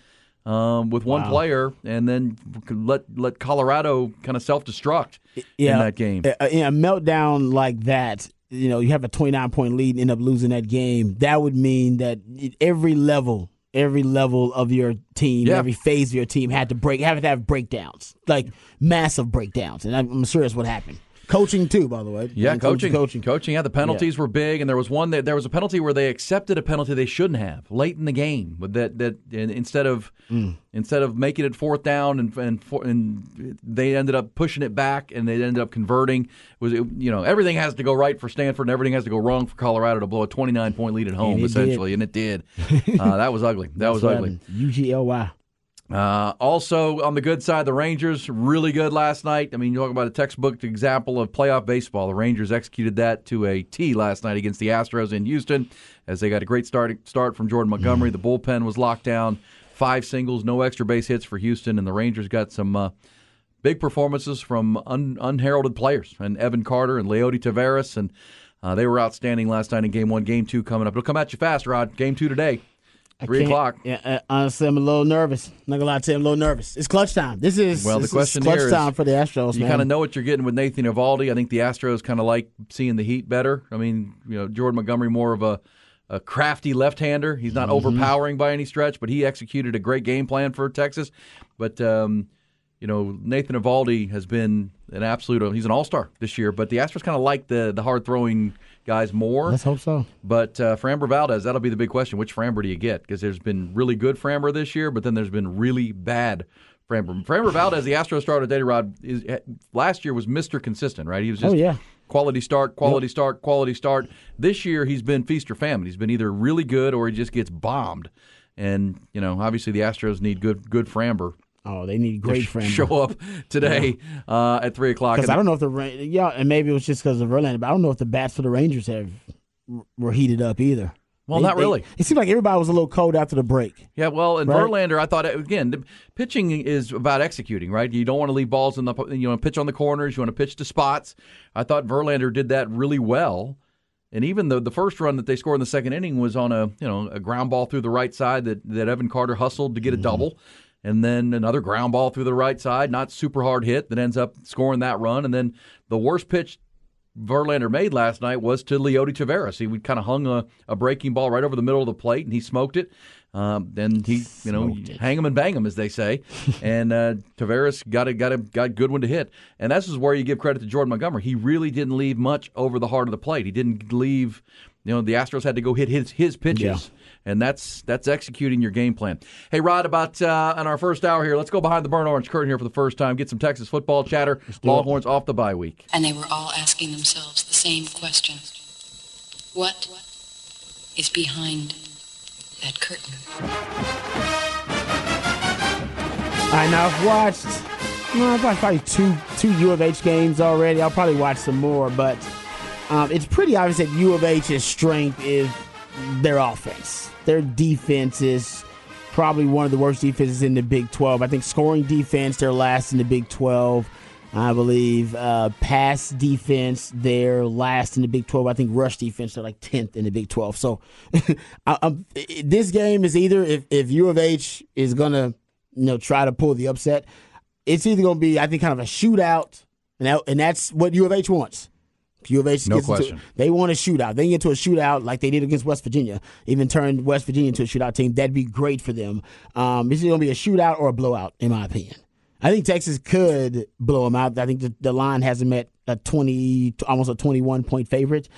um, with one wow. player and then let let Colorado kind of self-destruct yeah, in that game. In a meltdown like that, you know, you have a twenty-nine point lead and end up losing that game. That would mean that at every level – Every level of your team, yeah. every phase of your team had to break, had to have breakdowns, like massive breakdowns, and I'm, I'm sure that's what happened. Coaching too, by the way. Yeah, and coaching, coaching, coaching. Yeah, the penalties yeah. were big, and there was one that there was a penalty where they accepted a penalty they shouldn't have late in the game, but that that and instead of mm. instead of making it fourth down and and for, and they ended up pushing it back, and they ended up converting. It was it, you know everything has to go right for Stanford, and everything has to go wrong for Colorado to blow a twenty-nine point lead at home essentially, did. and it did. uh, that was ugly. That was ugly. U G L Y. Uh, also, on the good side, the Rangers, really good last night. I mean, you talk about a textbook example of playoff baseball. The Rangers executed that to a T last night against the Astros in Houston as they got a great start, start from Jordan Montgomery. The bullpen was locked down. Five singles, no extra base hits for Houston, and the Rangers got some uh, big performances from un- unheralded players, and Evan Carter and Leody Taveras, and uh, they were outstanding last night in Game one, Game two coming up. It'll come at you fast, Rod. Game two today. Three o'clock. Yeah, honestly, I'm a little nervous. Not gonna lie to you, I'm a little nervous. It's clutch time. This is well, the this question is clutch here is, time for the Astros. You kind of know what you're getting with Nathan Eovaldi. I think the Astros kind of like seeing the heat better. I mean, you know, Jordan Montgomery more of a, a crafty left-hander. He's not mm-hmm. overpowering by any stretch, but he executed a great game plan for Texas. But um, you know, Nathan Eovaldi has been an absolute – he's an all-star this year, but the Astros kind of like the, the hard-throwing guys more. Let's hope so. But uh, Framber Valdez, that'll be the big question. Which Framber do you get? Because there's been really good Framber this year, but then there's been really bad Framber. Framber Valdez, the Astros starter today, Rod, is, last year was Mister Consistent, right? He was just oh, yeah. quality start, quality yep. start, quality start. This year he's been feast or famine. He's been either really good or he just gets bombed. And, you know, obviously the Astros need good good Framber. Oh, they need great Framber. Show up today yeah. uh, at three o'clock. Because I don't know if the – yeah, and maybe it was just because of Verlander, but I don't know if the bats for the Rangers have were heated up either. Well, they, not really. They, it seemed like everybody was a little cold after the break. Yeah, well, and right? Verlander, I thought, again, the pitching is about executing, right? You don't want to leave balls in the – you want to pitch on the corners. You want to pitch to spots. I thought Verlander did that really well. And even the the first run that they scored in the second inning was on a you know a ground ball through the right side that, that Evan Carter hustled to get a mm-hmm. double. And then another ground ball through the right side, not super hard hit, that ends up scoring that run. And then the worst pitch Verlander made last night was to Leody Taveras. He would kind of hung a, a breaking ball right over the middle of the plate, and he smoked it. Um, then he, you know, hang him and bang him, as they say. and uh, Taveras got a got a got a good one to hit. And this is where you give credit to Jordan Montgomery. He really didn't leave much over the heart of the plate. He didn't leave. You know, the Astros had to go hit his his pitches. Yeah. And that's that's executing your game plan. Hey, Rod, about uh, on our first hour here, let's go behind the burnt orange curtain here for the first time, get some Texas football chatter, Longhorns off the bye week. And they were all asking themselves the same question. What is behind that curtain? I know I've watched you know, I've watched probably two, two U of H games already. I'll probably watch some more, but um, it's pretty obvious that U of H's strength is their offense. Their defense is probably one of the worst defenses in the Big twelve. I think scoring defense, they're last in the Big twelve, I believe. Uh, pass defense, they're last in the Big twelve. I think rush defense, they're like tenth in the Big twelve. So I, I'm, this game is either, if, if U of H is going to you know try to pull the upset, it's either going to be, I think, kind of a shootout, and, that, and that's what U of H wants. U of H no gets question. Into, they want a shootout. They get into a shootout like they did against West Virginia, even turned West Virginia into a shootout team. That'd be great for them. Um, this is going to be a shootout or a blowout, in my opinion. I think Texas could blow them out. I think the, the line hasn't met a twenty, almost a twenty-one point favorite.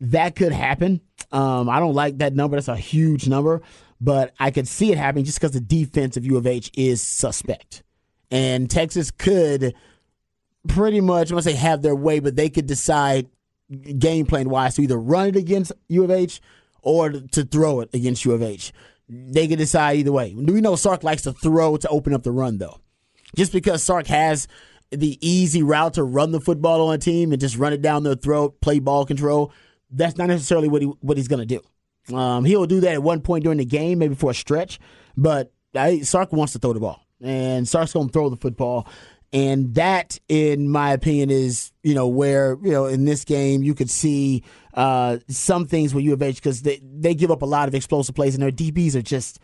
That could happen. Um, I don't like that number. That's a huge number. But I could see it happening just because the defense of U of H is suspect. And Texas could pretty much, I want to say have their way, but they could decide game plan wise to either run it against U of H or to throw it against U of H. They could decide either way. We know Sark likes to throw to open up the run, though. Just because Sark has the easy route to run the football on a team and just run it down their throat, play ball control, that's not necessarily what he what he's going to do. Um, he'll do that at one point during the game, maybe for a stretch, but I, Sark wants to throw the ball, and Sark's going to throw the football. And that, in my opinion, is, you know, where, you know, in this game you could see uh, some things with U of H because they, they give up a lot of explosive plays, and their D Bs are just,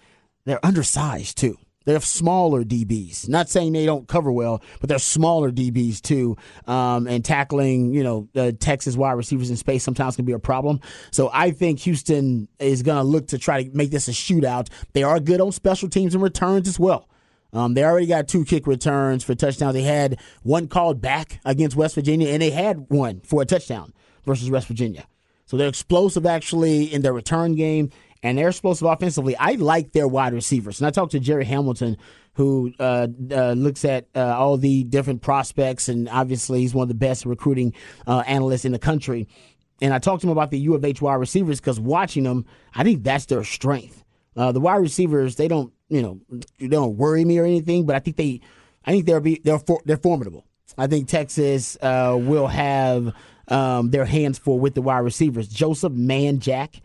they're undersized too. They're smaller D Bs. Not saying they don't cover well, but they're smaller D Bs too. Um, and tackling, you know, uh, Texas wide receivers in space sometimes can be a problem. So I think Houston is going to look to try to make this a shootout. They are good on special teams and returns as well. Um, they already got two kick returns for touchdowns. They had one called back against West Virginia, and they had one for a touchdown versus West Virginia. So they're explosive, actually, in their return game, and they're explosive offensively. I like their wide receivers. And I talked to Jerry Hamilton, who uh, uh, looks at uh, all the different prospects, and obviously he's one of the best recruiting uh, analysts in the country. And I talked to him about the U of H wide receivers because watching them, I think that's their strength. Uh, the wide receivers, they don't, you know, they don't worry me or anything, but I think they, I think they'll be they're for, they're formidable. I think Texas uh, will have um, their hands full with the wide receivers. Joseph Manjack,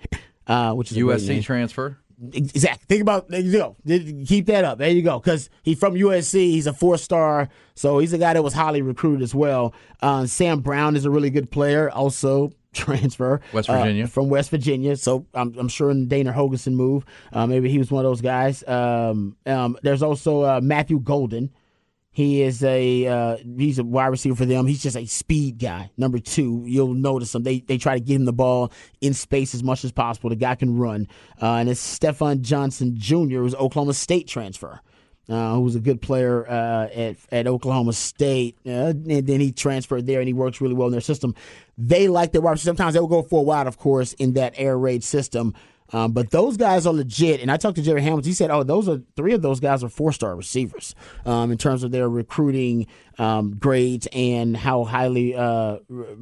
uh, which is U S C transfer. Exactly. Think about there you go. Keep that up. There you go. Because he's from U S C. He's a four-star, so he's a guy that was highly recruited as well. Uh, Sam Brown is a really good player, also. Transfer West Virginia uh, from West Virginia, so I'm, I'm sure in the Dana Hogenson move, uh, maybe he was one of those guys. Um, um, there's also uh, Matthew Golden. He is a uh, he's a wide receiver for them. He's just a speed guy. Number two, you'll notice him. They they try to get him the ball in space as much as possible. The guy can run, uh, and it's Stephon Johnson Junior, who's Oklahoma State transfer. uh, who was a good player uh, at at Oklahoma State, uh, and then he transferred there, and he works really well in their system. They like their wide. Sometimes they will go four wide, of course, in that air raid system. Um, but those guys are legit, and I talked to Jerry Hamilton. He said, "Oh, those are three of those guys are four-star receivers um, in terms of their recruiting um, grades and how highly, uh,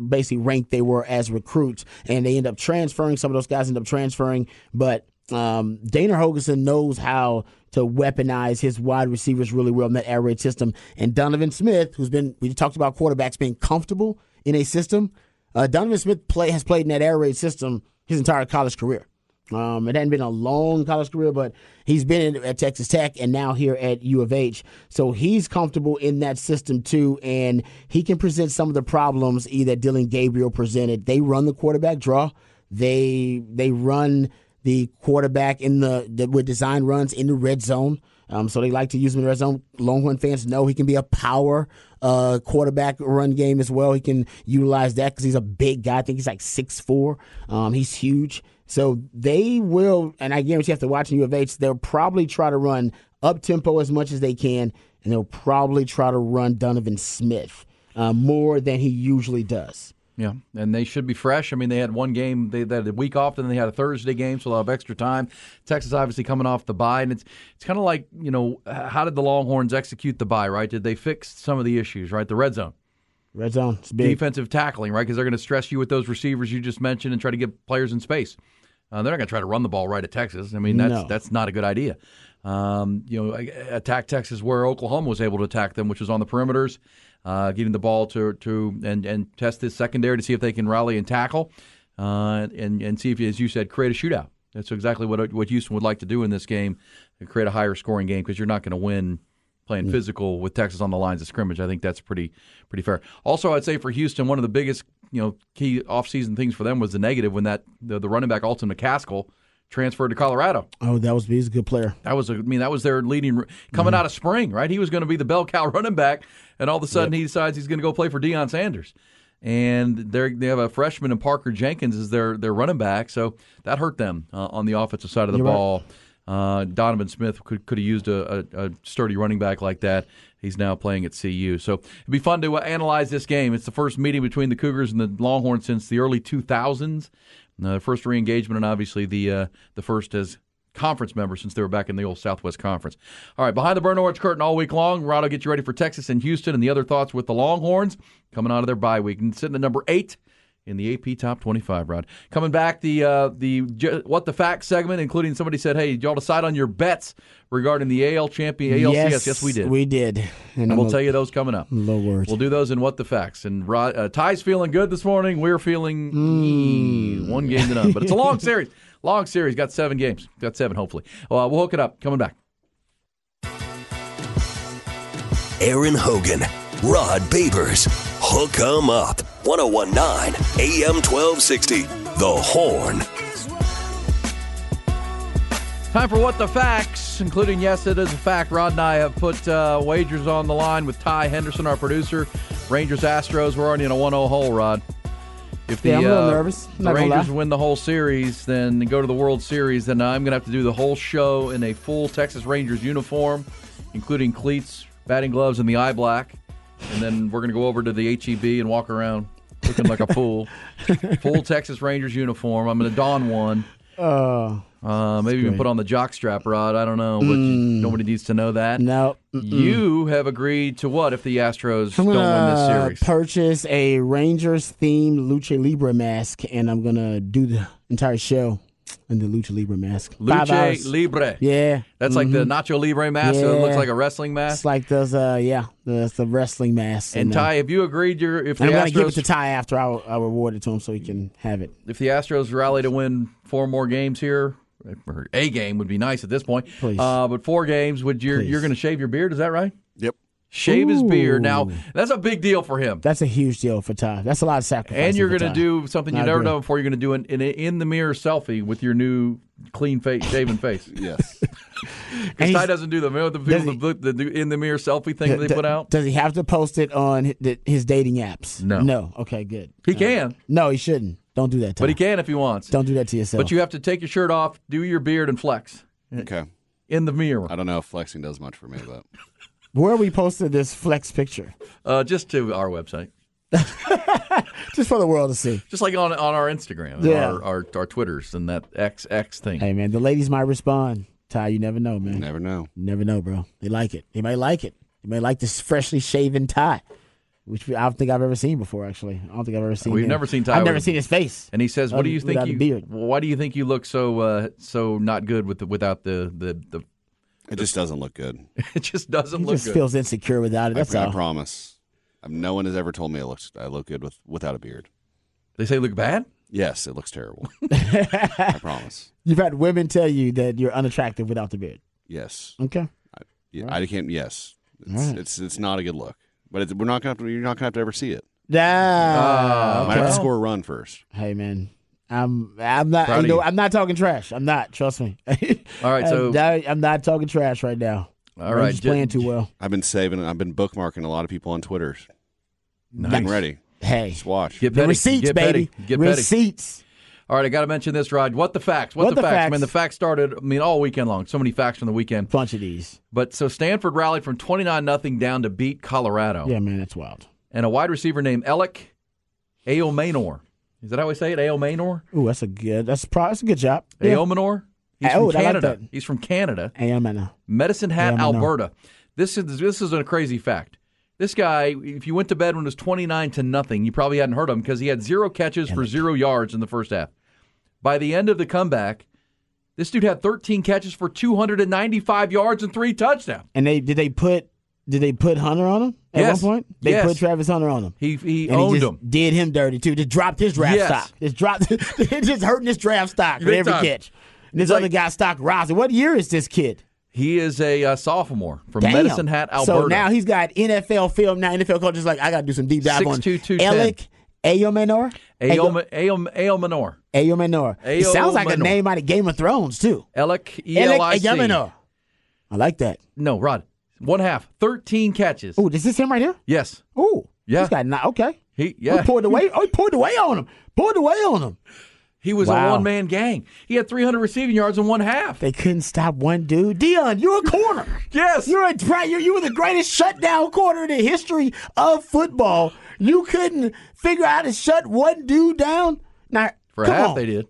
basically ranked they were as recruits. And they end up transferring. Some of those guys end up transferring, but." Um, Dana Hogenson knows how to weaponize his wide receivers really well in that air raid system. And Donovan Smith, who's been, we talked about quarterbacks being comfortable in a system. Uh, Donovan Smith play, has played in that air raid system his entire college career. Um, it hadn't been a long college career, but he's been in, at Texas Tech and now here at U of H. So he's comfortable in that system too, and he can present some of the problems either Dillon Gabriel presented. They run the quarterback draw. They they run... the quarterback in the, the with design runs in the red zone. Um, so they like to use him in the red zone. Longhorn fans know he can be a power uh, quarterback run game as well. He can utilize that because he's a big guy. I think he's like six foot four. Um, he's huge. So they will, and I guarantee after watching U of H, they'll probably try to run up-tempo as much as they can, and they'll probably try to run Donovan Smith uh, more than he usually does. Yeah, and they should be fresh. I mean, they had one game, they, they had a week off, then they had a Thursday game, so they'll have extra time. Texas obviously coming off the bye, and it's it's kind of like, you know, how did the Longhorns execute the bye, right? Did they fix some of the issues, right? The red zone. Red zone. It's big. Defensive tackling, right? Because they're going to stress you with those receivers you just mentioned and try to get players in space. Uh, they're not going to try to run the ball right at Texas. I mean, that's no. that's not a good idea. Um, you know, attack Texas where Oklahoma was able to attack them, which was on the perimeters. Uh, getting the ball to to and, and test this secondary to see if they can rally and tackle, uh, and and see if, as you said, create a shootout. That's exactly what what Houston would like to do in this game, to create a higher scoring game, because you're not going to win playing yeah. physical with Texas on the lines of scrimmage. I think that's pretty pretty fair. Also, I'd say for Houston, one of the biggest you know key offseason things for them was the negative when that the, the running back Alton McCaskill transferred to Colorado. Oh, that was he's a good player. That was a, I mean that was their leading coming mm-hmm. out of spring, right? He was going to be the bell cow running back, and all of a sudden yep. he decides he's going to go play for Deion Sanders, and they they have a freshman in Parker Jenkins as their their running back, so that hurt them uh, on the offensive side of the You're ball. Right. Uh, Donovan Smith could could have used a, a, a sturdy running back like that. He's now playing at C U, so it'd be fun to uh, analyze this game. It's the first meeting between the Cougars and the Longhorns since the early two thousands. The first re-engagement, and obviously the uh, the first as conference members since they were back in the old Southwest Conference. All right, behind the burnt orange curtain all week long, Rod will get you ready for Texas and Houston and the other thoughts with the Longhorns coming out of their bye week. And sitting at number eight in the A P Top twenty-five, Rod. Coming back, the uh, the What the Facts segment, including somebody said, hey, did y'all decide on your bets regarding the A L champion, A L C S? Yes, yes we did. we did. And, and we'll a, tell you those coming up. Low words. We'll do those in What the Facts. And Rod, uh, Ty's feeling good this morning. We're feeling mm. one game to none. But it's a long series. Long series. Got seven games. Got seven, hopefully. Uh, we'll hook it up. Coming back. Aaron Hogan. Rod Babers. Hook 'em up. ten nineteen A M twelve sixty, The Horn. Time for What the Facts, including, yes, it is a fact. Rod and I have put uh, wagers on the line with Ty Henderson, our producer. Rangers, Astros, we're already in a one oh hole, Rod. If the, yeah, I'm a little uh, nervous. The Rangers win the whole series, then go to the World Series, then I'm going to have to do the whole show in a full Texas Rangers uniform, including cleats, batting gloves, and the eye black. And then we're going to go over to the H E B and walk around looking like a fool. Full Texas Rangers uniform. I'm going to don one. Oh, uh, maybe even put on the jockstrap, Rod. I don't know. Mm. You, nobody needs to know that. No. Mm-mm. You have agreed to what if the Astros I'm don't gonna, win this series? I'm going to purchase a Rangers-themed Lucha Libre mask, and I'm going to do the entire show in the Lucha Libre mask. Lucha Libre. Yeah. That's mm-hmm. like the Nacho Libre mask, yeah. So it looks like a wrestling mask. It's like those, uh, yeah, that's the wrestling mask. And, and Ty, uh, have you agreed your if the I'm Astros... I'm going to give it to Ty after I, I reward it to him so he can have it. If the Astros rally to win four more games here, or a game would be nice at this point. Please. Uh, but four games, would you, you're going to shave your beard, is that right? Yep. Shave Ooh. his beard. Now, that's a big deal for him. That's a huge deal for Ty. That's a lot of sacrifice. And you're going to do something you've never done before. You're going to do an, an in-the-mirror selfie with your new clean face, shaven face. Yes. Because Ty doesn't do the, the, people, he, the, the in-the-mirror selfie thing does, that they put out. Does he have to post it on his dating apps? No. No. Okay, good. He uh, can. No, he shouldn't. Don't do that, Ty. But he can if he wants. Don't do that to yourself. But you have to take your shirt off, do your beard, and flex. Okay. in the mirror. I don't know if flexing does much for me, but. Where we posted this flex picture? Uh, just to our website. Just for the world to see. Just like on on our Instagram, and yeah. our, our our Twitters, and that X X thing. Hey, man, the ladies might respond. Ty, you never know, man. You never know. You never know, bro. They like it. They might like it. They might like this freshly shaven Ty, which I don't think I've ever seen before, actually. I don't think I've ever seen We've him. never seen Ty. I've never seen his face. And he says, what do you think you, why do you think you look so uh, so not good with the, without the, the, the – It just the, doesn't look good. It just doesn't he look just good. He just feels insecure without it. That's I, all. I promise. No one has ever told me I look, I look good with, without a beard. They say you look bad? Yes, it looks terrible. I promise. You've had women tell you that you're unattractive without the beard? Yes. Okay. I, yeah, right. I can't – yes. It's, right. it's it's not a good look. But it's, we're not gonna have to, you're not going to have to ever see it. Ah, uh, okay. Might have to score a run first. Hey, man. I'm I'm not you know, I'm not talking trash. I'm not. Trust me. All right. So I, I'm not talking trash right now. All right. Just playing too well. I've been saving. I've been bookmarking a lot of people on Twitter. Nice. Getting ready. Hey. Just watch. Get the receipts, Get baby. Get receipts. All right. I got to mention this, Rod. What the facts? What, what the, the facts? facts? I mean, the facts started, I mean, all weekend long. So many facts from the weekend. Bunch of these. But so Stanford rallied from twenty-nine nothing down to beat Colorado. Yeah, man. That's wild. And a wide receiver named Alec Ayomanor. Is that how we say it? Ayomanor? Ooh, that's a good that's a, that's a good job. Yeah. Ayomanor? He's oh, from Canada. Like He's from Canada. Ayomanor. Medicine Hat, Ayomanor. Alberta. This is this is a crazy fact. This guy, if you went to bed when it was twenty-nine to nothing, you probably hadn't heard of him because he had zero catches for zero yards in the first half. By the end of the comeback, this dude had thirteen catches for two hundred ninety-five yards and three touchdowns. And they did they put Did they put Hunter on him at yes. one point? They yes. put Travis Hunter on him. He he and owned he just him. Did him dirty too. Just dropped his draft yes. stock. Just dropped. Just hurting his draft stock with every time. catch. And this like, other guy's stock rises. What year is this kid? He is a uh, sophomore from Damn. Medicine Hat, Alberta. So now he's got N F L film. Now N F L coaches like I got to do some deep dive Six, on two, two, Alec Ayomanor. Ayomanor. Ayomanor. Ayomanor. It sounds like a name out of Game of Thrones too. Alec E L I C. Ayomanor. I like that. No, Rod. One half, thirteen catches. Oh, is this him right here? Yes. Oh, yeah. He's got not okay. He yeah. He poured away. Oh, he poured away on him. Poured away on him. He was wow. a one man gang. He had three hundred receiving yards in one half. They couldn't stop one dude. Deion, you're a corner. yes. You're a you're, you were the greatest shutdown corner in the history of football. You couldn't figure out how to shut one dude down. Now for come half on. they did.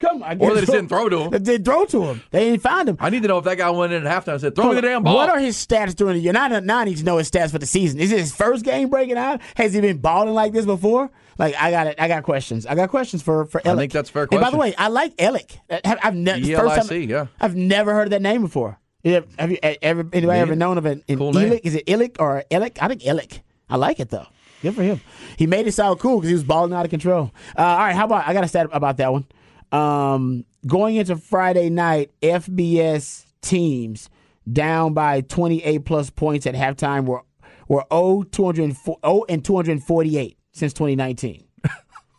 Come, I or they just didn't throw to him. They didn't throw to him. They didn't find him. I need to know if that guy went in at halftime and said, throw me the damn ball. What are his stats during the year? Now, now I need to know his stats for the season. Is it his first game breaking out? Has he been balling like this before? Like, I got it. I got questions. I got questions for, for Alec. I think that's a fair question. And by the way, I like Alec. I've never E L I C, yeah. I've never heard of that name before. Have you ever, anybody yeah. ever known of an, an cool Elick? Is it Elick or Alec? I think Alec. I like it, though. Good for him. He made it sound cool because he was balling out of control. Uh, all right, how about I got a stat about that one. Um, going into Friday night, F B S teams down by twenty-eight plus points at halftime were were oh and two forty-eight since twenty nineteen.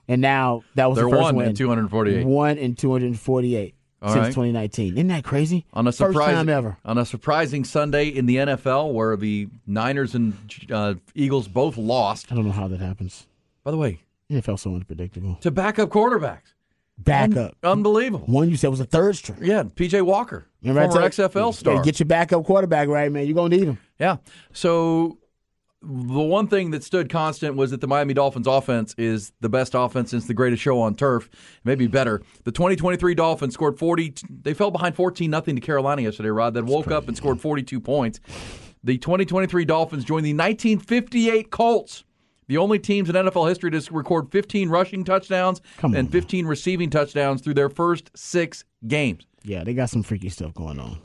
And now that was They're the first one win. in two forty-eight. one and two forty-eight All since right. twenty nineteen. Isn't that crazy? On a first time ever. On a surprising Sunday in the N F L where the Niners and uh, Eagles both lost. I don't know how that happens. By the way, N F L's so unpredictable. To backup quarterbacks. Backup. Un- unbelievable. One you said was a third string. Yeah, P J Walker, Remember former X F L star. Get your backup quarterback right, man. You're going to need him. Yeah. So the one thing that stood constant was that the Miami Dolphins offense is the best offense since the greatest show on turf, maybe better. The twenty twenty-three Dolphins scored forty. They fell behind fourteen nothing to Carolina yesterday, Rod, that woke up and scored forty-two points. The twenty twenty-three Dolphins joined the nineteen fifty-eight Colts. The only teams in N F L history to record fifteen rushing touchdowns on, and fifteen man. receiving touchdowns through their first six games. Yeah, they got some freaky stuff going on.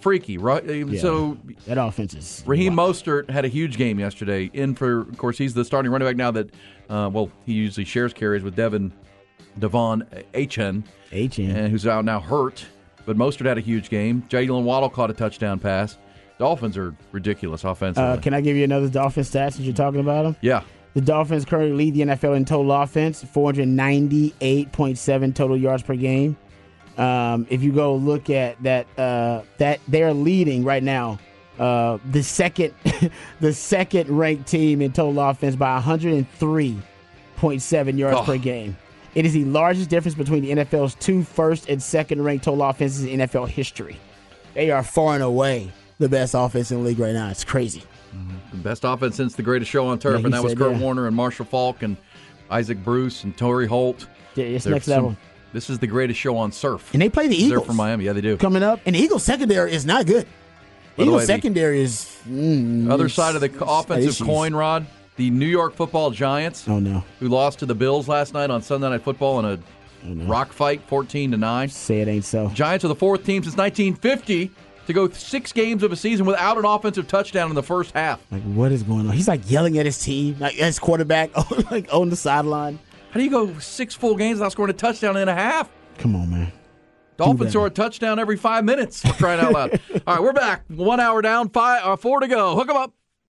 Freaky, right? Yeah, so that offense is Raheem wild. Mostert had a huge game yesterday. In for, of course, he's the starting running back now. That, uh, well, he usually shares carries with Devin Devon Achane, Achane, who's out now hurt. But Mostert had a huge game. Jalen Waddle caught a touchdown pass. Dolphins are ridiculous offensively. Uh, can I give you another Dolphins stats since you're talking about them? Yeah. The Dolphins currently lead the N F L in total offense, four ninety-eight point seven total yards per game. Um, if you go look at that, uh, that they're leading right now, uh, the second, the second ranked team in total offense by one oh three point seven yards oh. per game. It is the largest difference between the N F L's two first and second ranked total offenses in N F L history. they are far and away the best offense in the league right now. It's crazy. Mm-hmm. The best offense since the greatest show on turf, yeah, and that was Kurt that. Warner and Marshall Faulk and Isaac Bruce and Torrey Holt. Yeah, it's There's next some, level. This is the greatest show on surf. And they play the Eagles. They're from Miami. Yeah, they do. Coming up. And the Eagles secondary is not good. By Eagles way, secondary is... Mm, other side of the offensive issues. coin, Rod, the New York football Giants, oh, no. who lost to the Bills last night on Sunday Night Football in a oh, no. rock fight, fourteen to nine. Say it ain't so. Giants are the fourth team since nineteen fifty to go six games of a season without an offensive touchdown in the first half. Like, what is going on? He's, like, yelling at his team, like, his quarterback, like, on the sideline. How do you go six full games without scoring a touchdown and a half? Come on, man. Dolphins score a touchdown every five minutes. We're crying out loud. All right, we're back. One hour down, five, uh, four to go. Hook them up.